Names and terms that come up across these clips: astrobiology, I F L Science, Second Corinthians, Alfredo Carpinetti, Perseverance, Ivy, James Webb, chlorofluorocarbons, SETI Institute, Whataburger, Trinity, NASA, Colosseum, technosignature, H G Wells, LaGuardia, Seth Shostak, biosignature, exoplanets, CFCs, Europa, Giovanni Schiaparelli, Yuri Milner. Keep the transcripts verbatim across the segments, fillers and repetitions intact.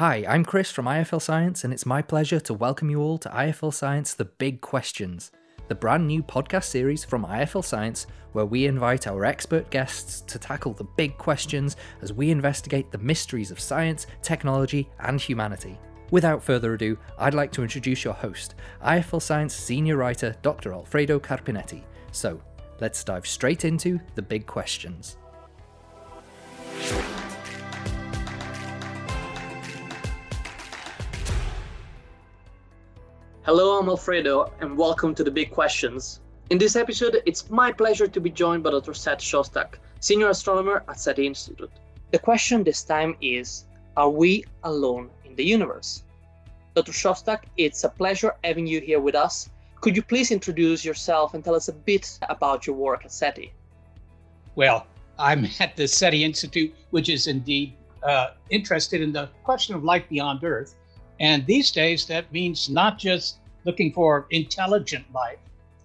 Hi, I'm Chris from I F L Science, and it's my pleasure to welcome you all to I F L Science The Big Questions, the brand new podcast series from I F L Science where we invite our expert guests to tackle the big questions as we investigate the mysteries of science, technology, and humanity. Without further ado, I'd like to introduce your host, I F L Science senior writer Doctor Alfredo Carpinetti. So, let's dive straight into the big questions. Hello, I'm Alfredo, and welcome to The Big Questions. In this episode, it's my pleasure to be joined by Doctor Seth Shostak, Senior Astronomer at SETI Institute. The question this time is, are we alone in the universe? Doctor Shostak, it's a pleasure having you here with us. Could you please introduce yourself and tell us a bit about your work at SETI? Well, I'm at the SETI Institute, which is indeed uh, interested in the question of life beyond Earth. And these days, that means not just looking for intelligent life,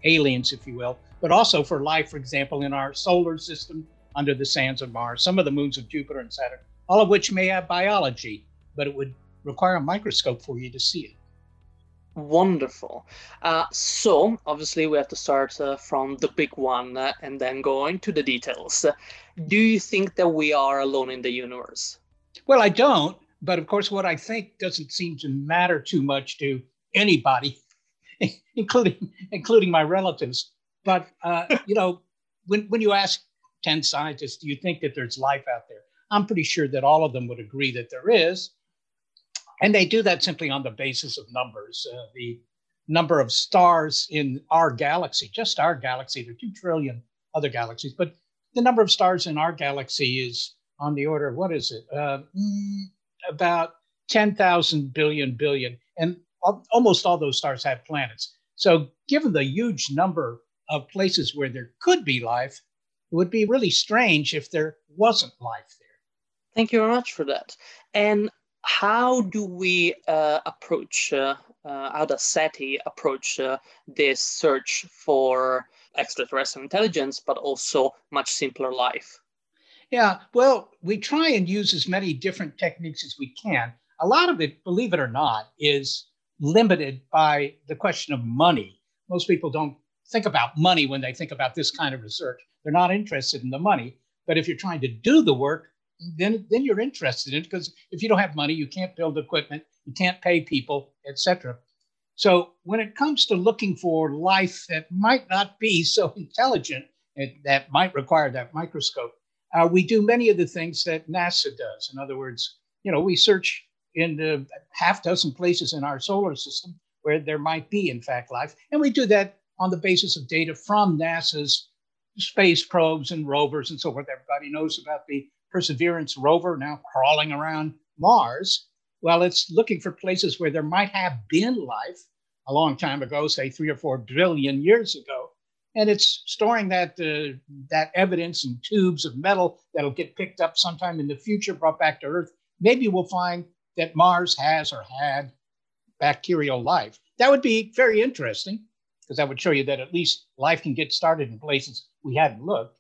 aliens, if you will, but also for life, for example, in our solar system, under the sands of Mars, some of the moons of Jupiter and Saturn, all of which may have biology, but it would require a microscope for you to see it. Wonderful. Uh, so obviously we have to start uh, from the big one uh, and then go into the details. Do you think that we are alone in the universe? Well, I don't. But of course, what I think doesn't seem to matter too much to anybody, including including my relatives. But, uh, you know, when, when you ask ten scientists, do you think that there's life out there? I'm pretty sure that all of them would agree that there is. And they do that simply on the basis of numbers. Uh, the number of stars in our galaxy, just our galaxy, there are two trillion other galaxies, but the number of stars in our galaxy is on the order of, what is it? Uh, mm, about ten thousand billion billion, and almost all those stars have planets. So given the huge number of places where there could be life, it would be really strange if there wasn't life there. Thank you very much for that. And how do we uh, approach, uh, uh, how does SETI approach uh, this search for extraterrestrial intelligence, but also much simpler life? Yeah, well, we try and use as many different techniques as we can. A lot of it, believe it or not, is limited by the question of money. Most people don't think about money when they think about this kind of research. They're not interested in the money. But if you're trying to do the work, then, then you're interested in it, because if you don't have money, you can't build equipment, you can't pay people, et cetera. So when it comes to looking for life that might not be so intelligent, and that might require that microscope, Uh, we do many of the things that NASA does. In other words, you know, we search in the half dozen places in our solar system where there might be, in fact, life. And we do that on the basis of data from NASA's space probes and rovers and so forth. Everybody knows about the Perseverance rover now crawling around Mars. Well, it's looking for places where there might have been life a long time ago, say three or four billion years ago. And it's storing that uh, that evidence in tubes of metal that'll get picked up sometime in the future, brought back to Earth. Maybe we'll find that Mars has or had bacterial life. That would be very interesting, because that would show you that at least life can get started in places we hadn't looked.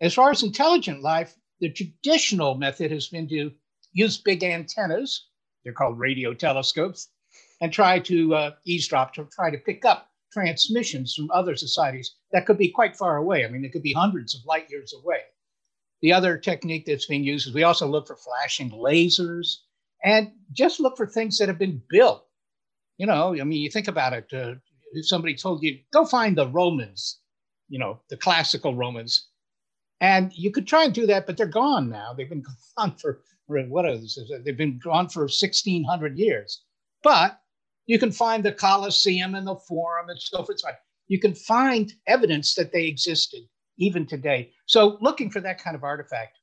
As far as intelligent life, the traditional method has been to use big antennas, they're called radio telescopes, and try to uh, eavesdrop, to try to pick up transmissions from other societies that could be quite far away. I mean, it could be hundreds of light years away. The other technique that's being used is we also look for flashing lasers and just look for things that have been built. You know, I mean, you think about it. Uh, if somebody told you, go find the Romans, you know, the classical Romans, and you could try and do that, but they're gone now. They've been gone for, what is it? They've been gone for sixteen hundred years. But you can find the Colosseum and the Forum and so forth. You can find evidence that they existed even today. So looking for that kind of artifact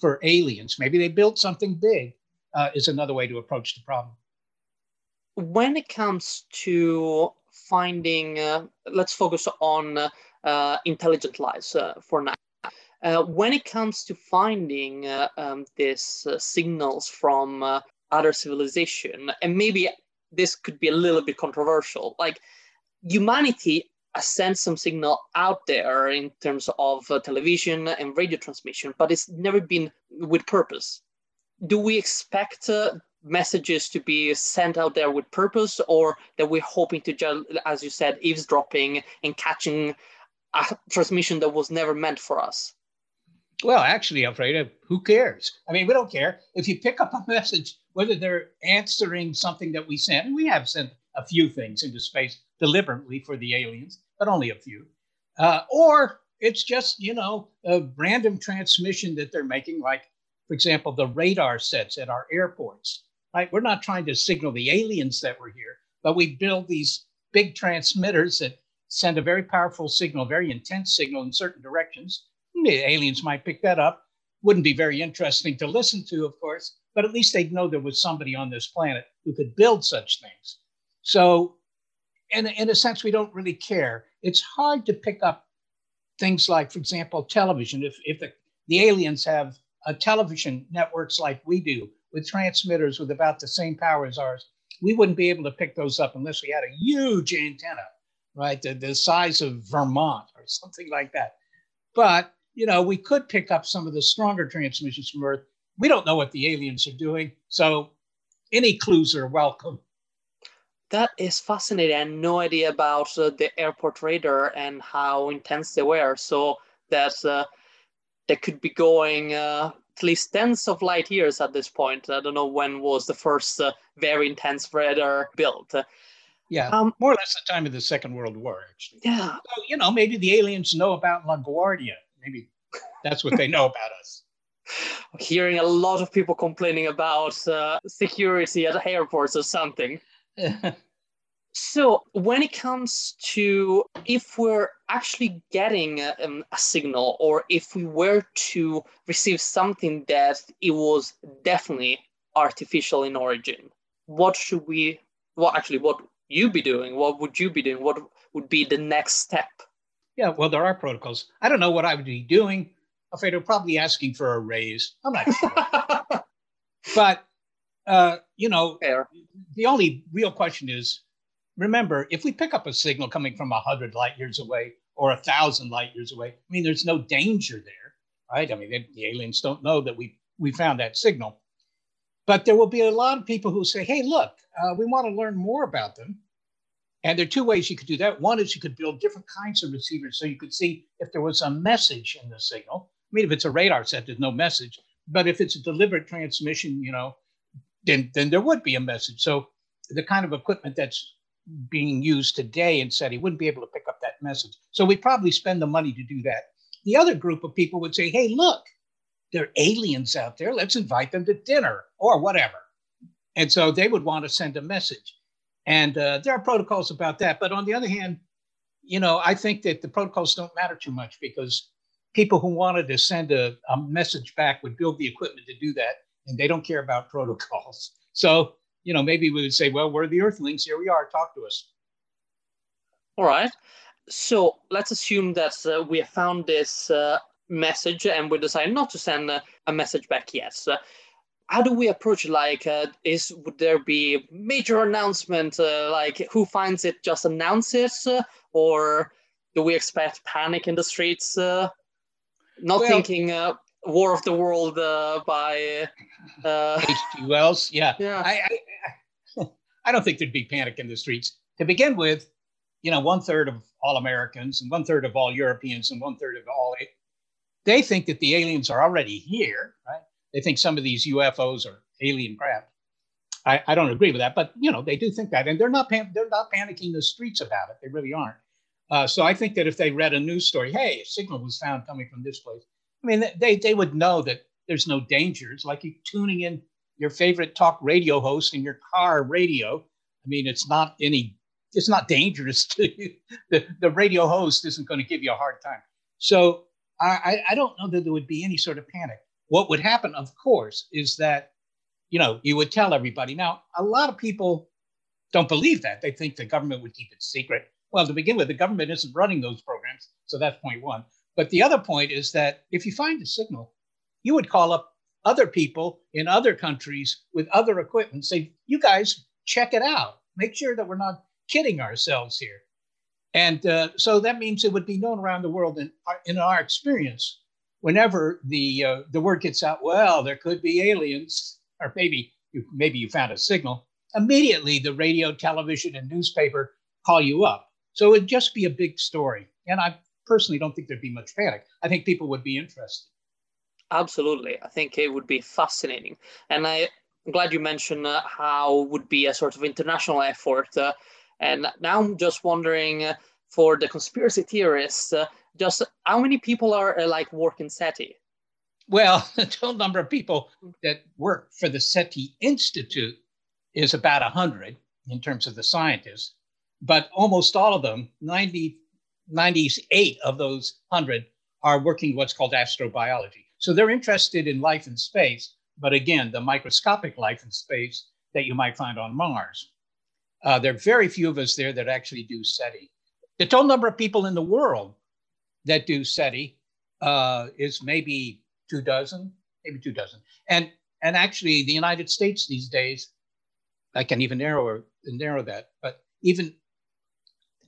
for aliens, maybe they built something big, uh, is another way to approach the problem. When it comes to finding, uh, let's focus on uh, uh, intelligent lives uh, for now. Uh, when it comes to finding uh, um, these uh, signals from uh, other civilization, and maybe this could be a little bit controversial. Like, humanity has sent some signal out there in terms of uh, television and radio transmission, but it's never been with purpose. Do we expect uh, messages to be sent out there with purpose, or that we're hoping to, as you said, eavesdropping and catching a transmission that was never meant for us? Well, actually, Alfredo, who cares? I mean, we don't care. If you pick up a message, whether they're answering something that we sent, and we have sent a few things into space deliberately for the aliens, but only a few, uh, or it's just, you know, a random transmission that they're making, like, for example, the radar sets at our airports, right? We're not trying to signal the aliens that we're here, but we build these big transmitters that send a very powerful signal, very intense signal in certain directions. The aliens might pick that up. Wouldn't be very interesting to listen to, of course, but at least they'd know there was somebody on this planet who could build such things. So in, in a sense, we don't really care. It's hard to pick up things like, for example, television. If, if the, the aliens have uh, television networks like we do, with transmitters with about the same power as ours, we wouldn't be able to pick those up unless we had a huge antenna, right? The, the size of Vermont or something like that. But, you know, we could pick up some of the stronger transmissions from Earth. We don't know what the aliens are doing, so any clues are welcome. That is fascinating. I had no idea about uh, the airport radar and how intense they were. So that uh, they could be going uh, at least tens of light years at this point. I don't know when was the first uh, very intense radar built. Yeah, um, more or less the time of the Second World War, actually. Yeah. So, you know, maybe the aliens know about LaGuardia. Maybe that's what they know about us. Hearing a lot of people complaining about uh, security at airports or something. So when it comes to if we're actually getting a, um, a signal, or if we were to receive something that it was definitely artificial in origin, what should we, well, actually, what you be doing? What would you be doing? What would be the next step? Yeah, well, there are protocols. I don't know what I would be doing. I'm afraid I'm probably asking for a raise. I'm not sure. But Uh, you know, Fair. The only real question is, remember, if we pick up a signal coming from one hundred light years away or one thousand light years away, I mean, there's no danger there, right? I mean, they, the aliens don't know that we, we found that signal. But there will be a lot of people who say, hey, look, uh, we want to learn more about them. And there are two ways you could do that. One is you could build different kinds of receivers so you could see if there was a message in the signal. I mean, if it's a radar set, there's no message. But if it's a deliberate transmission, you know, Then, then there would be a message. So the kind of equipment that's being used today in SETI wouldn't be able to pick up that message. So we probably spend the money to do that. The other group of people would say, hey, look, there are aliens out there. Let's invite them to dinner or whatever. And so they would want to send a message. And uh, there are protocols about that. But on the other hand, you know, I think that the protocols don't matter too much, because people who wanted to send a, a message back would build the equipment to do that. And they don't care about protocols. So, you know, maybe we would say, well, we're the Earthlings. Here we are. Talk to us. All right. So let's assume that uh, we have found this uh, message and we decide not to send uh, a message back yet. So how do we approach, like, uh, is would there be major announcement, uh, like who finds it just announce it? Uh, or do we expect panic in the streets? Uh, not well, thinking... Uh, War of the World uh, by uh, H G Wells. Yeah, yeah. I, I, I don't think there'd be panic in the streets. To begin with, you know, one third of all Americans and one third of all Europeans and one third of all, they think that the aliens are already here, right? They think some of these U F Os are alien craft. I, I don't agree with that, but, you know, they do think that, and they're not pan- they're not panicking the streets about it. They really aren't. Uh, so I think that if they read a news story, hey, a signal was found coming from this place, I mean, they, they would know that there's no danger. It's like you tuning in your favorite talk radio host in your car radio. I mean, it's not any, it's not dangerous to you. The, the radio host isn't going to give you a hard time. So I, I don't know that there would be any sort of panic. What would happen, of course, is that, you know, you would tell everybody. Now, a lot of people don't believe that. They think the government would keep it secret. Well, to begin with, the government isn't running those programs. So that's point one. But the other point is that if you find a signal, you would call up other people in other countries with other equipment, say, you guys, check it out. Make sure that we're not kidding ourselves here. And uh, so that means it would be known around the world. And in our experience, whenever the, uh, the word gets out, well, there could be aliens, or maybe you, maybe you found a signal, immediately the radio, television, and newspaper call you up. So it'd just be a big story. And I personally don't think there'd be much panic. I think people would be interested. Absolutely. I think it would be fascinating. And I, I'm glad you mentioned uh, how it would be a sort of international effort. Uh, and now I'm just wondering uh, for the conspiracy theorists, uh, just how many people are uh, like work in SETI? Well, the total number of people that work for the SETI Institute is about one hundred in terms of the scientists, but almost all of them, ninety, ninety-eight of those one hundred, are working what's called astrobiology. So they're interested in life in space, but again, the microscopic life in space that you might find on Mars. Uh, there are very few of us there that actually do SETI. The total number of people in the world that do SETI uh, is maybe two dozen, maybe two dozen. And, and actually the United States these days, I can even narrow, narrow that, but even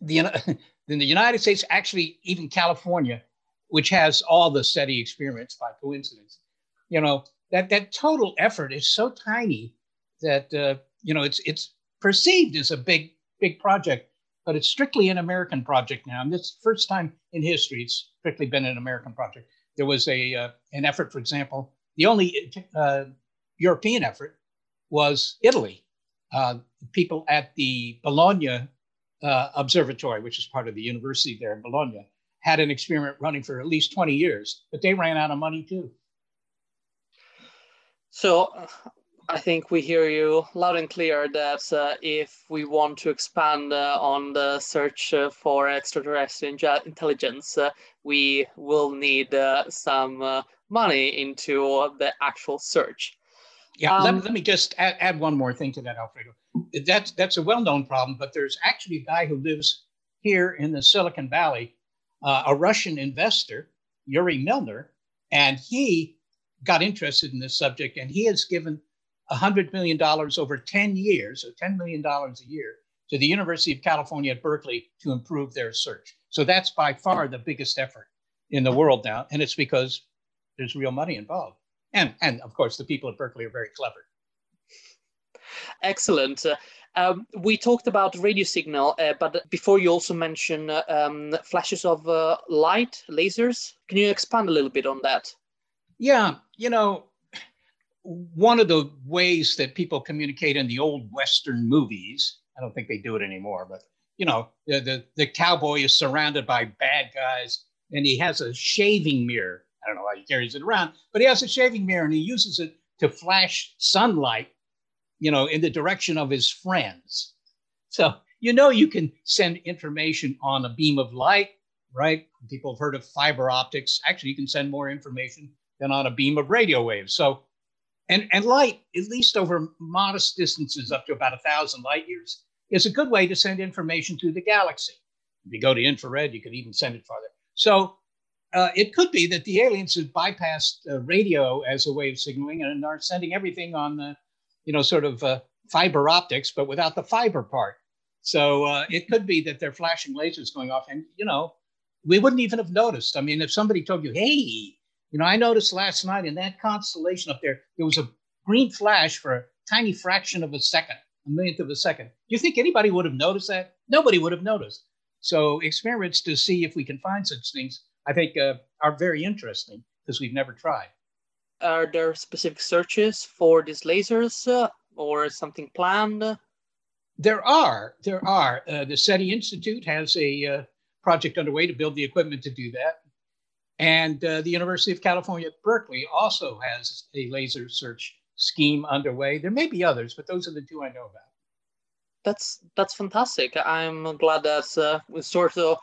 the, in the United States, actually even California, which has all the SETI experiments by coincidence, you know, that, that total effort is so tiny that, uh, you know, it's, it's perceived as a big, big project, but it's strictly an American project now. And this first time in history, it's strictly been an American project. There was a, uh, an effort, for example, the only uh, European effort was Italy. Uh, people at the Bologna uh, Observatory, which is part of the university there in Bologna, had an experiment running for at least twenty years, but they ran out of money too. So uh, I think we hear you loud and clear that uh, if we want to expand uh, on the search uh, for extraterrestrial intelligence, uh, we will need uh, some uh, money into uh, the actual search. Yeah, um, let, let me just add, add one more thing to that, Alfredo. That's, that's a well-known problem, but there's actually a guy who lives here in the Silicon Valley, Uh, a Russian investor, Yuri Milner, and he got interested in this subject, and he has given one hundred million dollars over ten years, so ten million dollars a year, to the University of California at Berkeley to improve their search. So that's by far the biggest effort in the world now, and it's because there's real money involved. And, and of course, the people at Berkeley are very clever. Excellent. Uh, um, we talked about radio signal, uh, but before you also mentioned uh, um, flashes of uh, light, lasers. Can you expand a little bit on that? Yeah, you know, one of the ways that people communicate in the old Western movies, I don't think they do it anymore, but, you know, the, the, the cowboy is surrounded by bad guys and he has a shaving mirror. I don't know why he carries it around, but he has a shaving mirror and he uses it to flash sunlight, you know, in the direction of his friends. So, you know, you can send information on a beam of light, right? People have heard of fiber optics. Actually, you can send more information than on a beam of radio waves. So, and, and light, at least over modest distances up to about one thousand light years, is a good way to send information to the galaxy. If you go to infrared, you could even send it farther. So uh, it could be that the aliens have bypassed uh, radio as a way of signaling and are sending everything on the, you know, sort of uh, fiber optics, but without the fiber part. So uh, it could be that they're flashing lasers going off and, you know, we wouldn't even have noticed. I mean, if somebody told you, hey, you know, I noticed last night in that constellation up there, there was a green flash for a tiny fraction of a second, a millionth of a second. Do you think anybody would have noticed that? Nobody would have noticed. So experiments to see if we can find such things, I think uh, are very interesting because we've never tried. Are there specific searches for these lasers uh, or something planned? There are, there are. Uh, the SETI Institute has a uh, project underway to build the equipment to do that. And uh, the University of California at Berkeley also has a laser search scheme underway. There may be others, but those are the two I know about. That's, that's fantastic. I'm glad that uh, we're sort of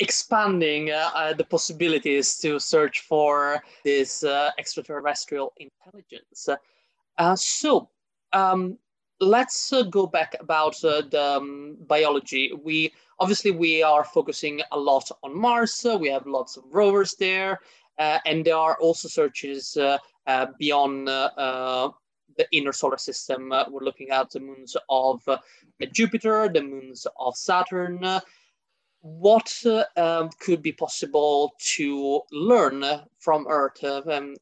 expanding uh, uh, the possibilities to search for this uh, extraterrestrial intelligence. Uh, so um, let's uh, go back about uh, the um, biology. We obviously we are focusing a lot on Mars. Uh, we have lots of rovers there, uh, and there are also searches uh, uh, beyond uh, uh, the inner solar system. Uh, we're looking at the moons of uh, Jupiter, the moons of Saturn. Uh, what uh, um, could be possible to learn from Earth uh, um,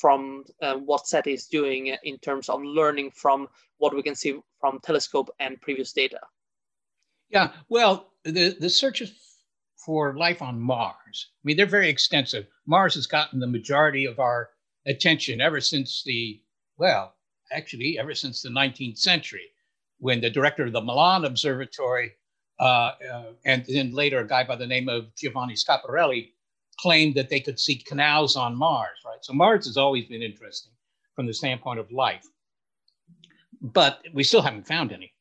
from uh, what SETI is doing in terms of learning from what we can see from telescope and previous data? Yeah, well, the, the searches for life on Mars, I mean, they're very extensive. Mars has gotten the majority of our attention ever since the, well, actually, ever since the nineteenth century, when the director of the Milan Observatory uh, uh, and then later a guy by the name of Giovanni Schiaparelli claimed that they could see canals on Mars, right? So Mars has always been interesting from the standpoint of life, but we still haven't found any.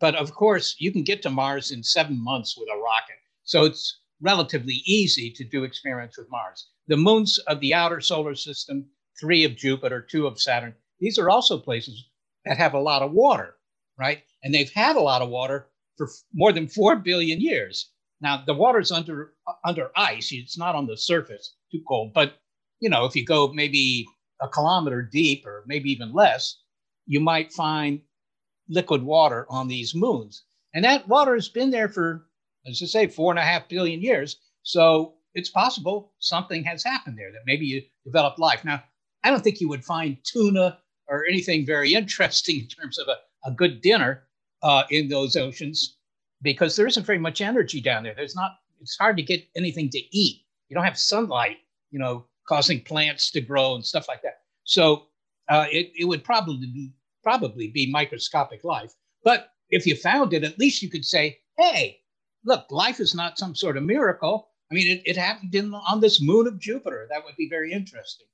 But of course, you can get to Mars in seven months with a rocket. So it's relatively easy to do experiments with Mars. The moons of the outer solar system, three of Jupiter, two of Saturn, these are also places that have a lot of water, right? And they've had a lot of water for more than four billion years. Now, the water's under under ice. It's not on the surface, too cold. But, you know, if you go maybe a kilometer deep or maybe even less, you might find liquid water on these moons. And that water has been there for, as I say, four and a half billion years. So it's possible something has happened there, that maybe you developed life. Now, I don't think you would find tuna or anything very interesting in terms of a, a good dinner uh, in those oceans, because there isn't very much energy down there. There's not, it's hard to get anything to eat. You don't have sunlight, you know, causing plants to grow and stuff like that. So uh, it, it would probably be, probably be microscopic life. But if you found it, at least you could say, hey, look, life is not some sort of miracle. I mean, it, it happened in, on this moon of Jupiter. That would be very interesting.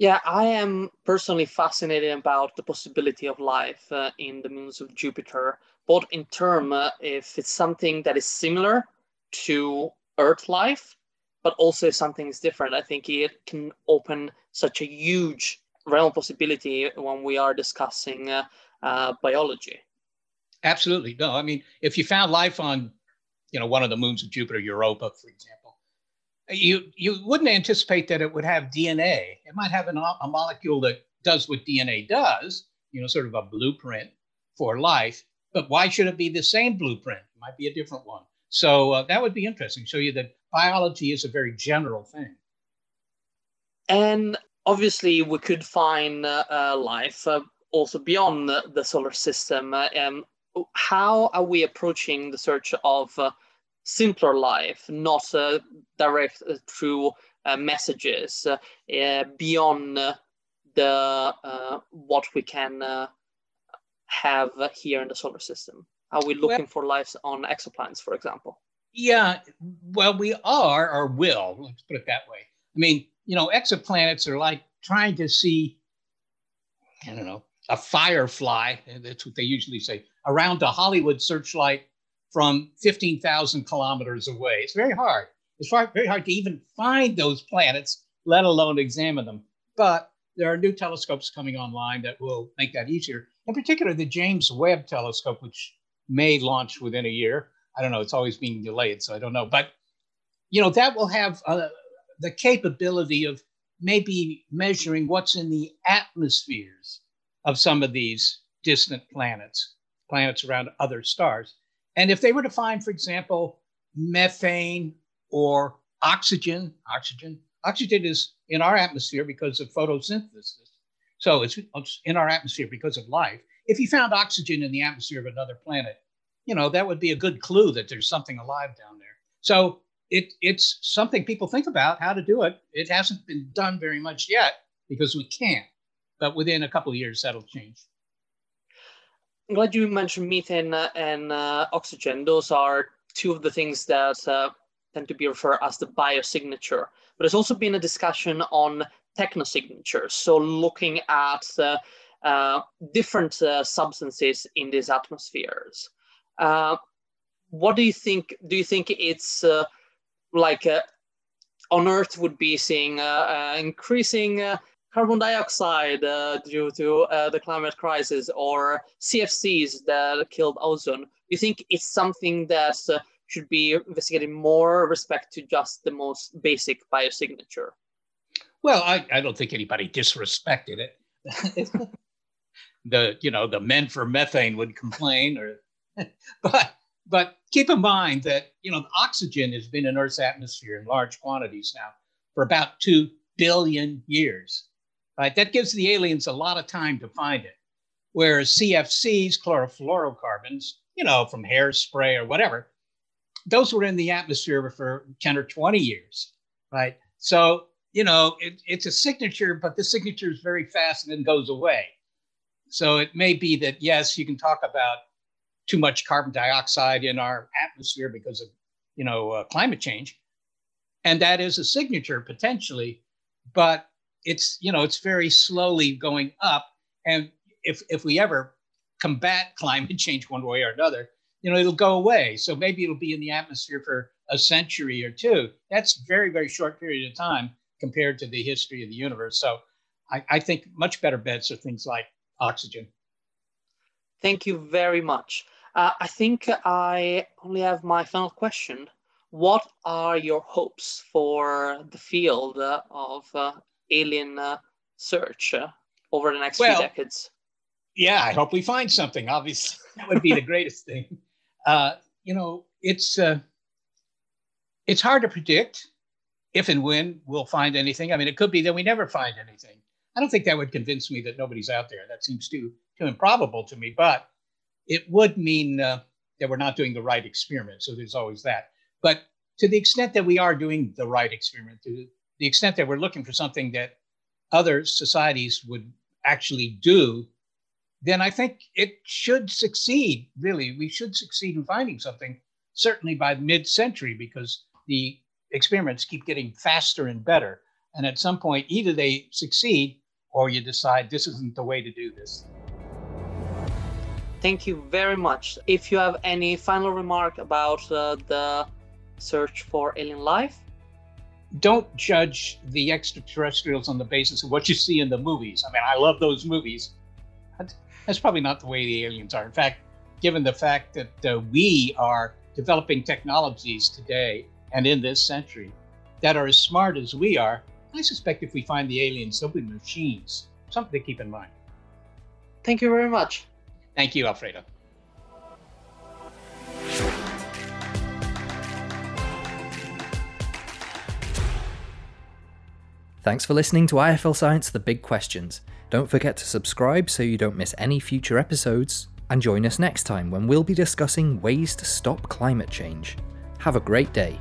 Yeah, I am personally fascinated about the possibility of life uh, in the moons of Jupiter, both in term uh, if it's something that is similar to Earth life, but also if something is different. I think it can open such a huge realm of possibility when we are discussing uh, uh, biology. Absolutely. No, I mean, if you found life on, you know, one of the moons of Jupiter, Europa, for example, You, you wouldn't anticipate that it would have D N A. It might have an, a molecule that does what D N A does, you know, sort of a blueprint for life. But why should it be the same blueprint? It might be a different one. So uh, that would be interesting. Show you that biology is a very general thing. And obviously, we could find uh, uh, life uh, also beyond the, the solar system. Uh, um, how are we approaching the search of uh, simpler life, not uh, direct uh, through uh, messages, uh, uh, beyond uh, the uh, what we can uh, have here in the solar system? Are we looking well, for life on exoplanets, for example? Yeah, well, we are or will, let's put it that way. I mean, you know, exoplanets are like trying to see, I don't know, a firefly, that's what they usually say, around a Hollywood searchlight from fifteen thousand kilometers away. It's very hard. It's far, very hard to even find those planets, let alone examine them. But there are new telescopes coming online that will make that easier. In particular, the James Webb telescope, which may launch within a year. I don't know, it's always being delayed, so I don't know. But, you know, that will have uh, the capability of maybe measuring what's in the atmospheres of some of these distant planets, planets around other stars. And if they were to find, for example, methane or oxygen, oxygen, oxygen is in our atmosphere because of photosynthesis. So it's in our atmosphere because of life. If you found oxygen in the atmosphere of another planet, you know, that would be a good clue that there's something alive down there. So it, it's something people think about how to do it. It hasn't been done very much yet because we can't. But within a couple of years, that'll change. I'm glad you mentioned methane and uh, oxygen. Those are two of the things that uh, tend to be referred as the biosignature. But there's also been a discussion on technosignatures, so looking at uh, uh, different uh, substances in these atmospheres. Uh, what do you think? Do you think it's uh, like uh, on Earth would be seeing uh, uh, increasing uh, carbon dioxide uh, due to uh, the climate crisis, or C F Cs that killed ozone? You think it's something that uh, should be investigated more with respect to just the most basic biosignature? Well, I, I don't think anybody disrespected it. the you know the men for methane would complain, or but but keep in mind that you know the oxygen has been in Earth's atmosphere in large quantities now for about two. billion years. Right? That gives the aliens a lot of time to find it. Whereas C F Cs, chlorofluorocarbons, you know, from hairspray or whatever, those were in the atmosphere for ten or twenty years, right? So, you know, it, it's a signature, but the signature is very fast and then goes away. So it may be that, yes, you can talk about too much carbon dioxide in our atmosphere because of, you know, uh, climate change. And that is a signature potentially, but it's, you know, it's very slowly going up. And if if we ever combat climate change one way or another, you know, it'll go away. So maybe it'll be in the atmosphere for a century or two. That's very, very short period of time compared to the history of the universe. So I, I think much better bets are things like oxygen. Thank you very much. Uh, I think I only have my final question. What are your hopes for the field uh, of uh, alien uh, search uh, over the next well, few decades? Yeah, I hope we find something, obviously. That would be the greatest thing. Uh, you know, it's uh, it's hard to predict if and when we'll find anything. I mean, it could be that we never find anything. I don't think that would convince me that nobody's out there. That seems too, too improbable to me, but it would mean uh, that we're not doing the right experiment. So there's always that. But to the extent that we are doing the right experiment, to the extent that we're looking for something that other societies would actually do, then I think it should succeed, really. We should succeed in finding something, certainly by mid-century, because the experiments keep getting faster and better. And at some point, either they succeed or you decide this isn't the way to do this. Thank you very much. If you have any final remark about uh, the search for alien life? Don't judge the extraterrestrials on the basis of what you see in the movies. I mean, I love those movies. That's probably not the way the aliens are. In fact, given the fact that uh, we are developing technologies today and in this century that are as smart as we are, I suspect if we find the aliens, they'll be machines. Something to keep in mind. Thank you very much. Thank you, Alfredo. Thanks for listening to I F L Science The Big Questions. Don't forget to subscribe so you don't miss any future episodes, and join us next time when we'll be discussing ways to stop climate change. Have a great day.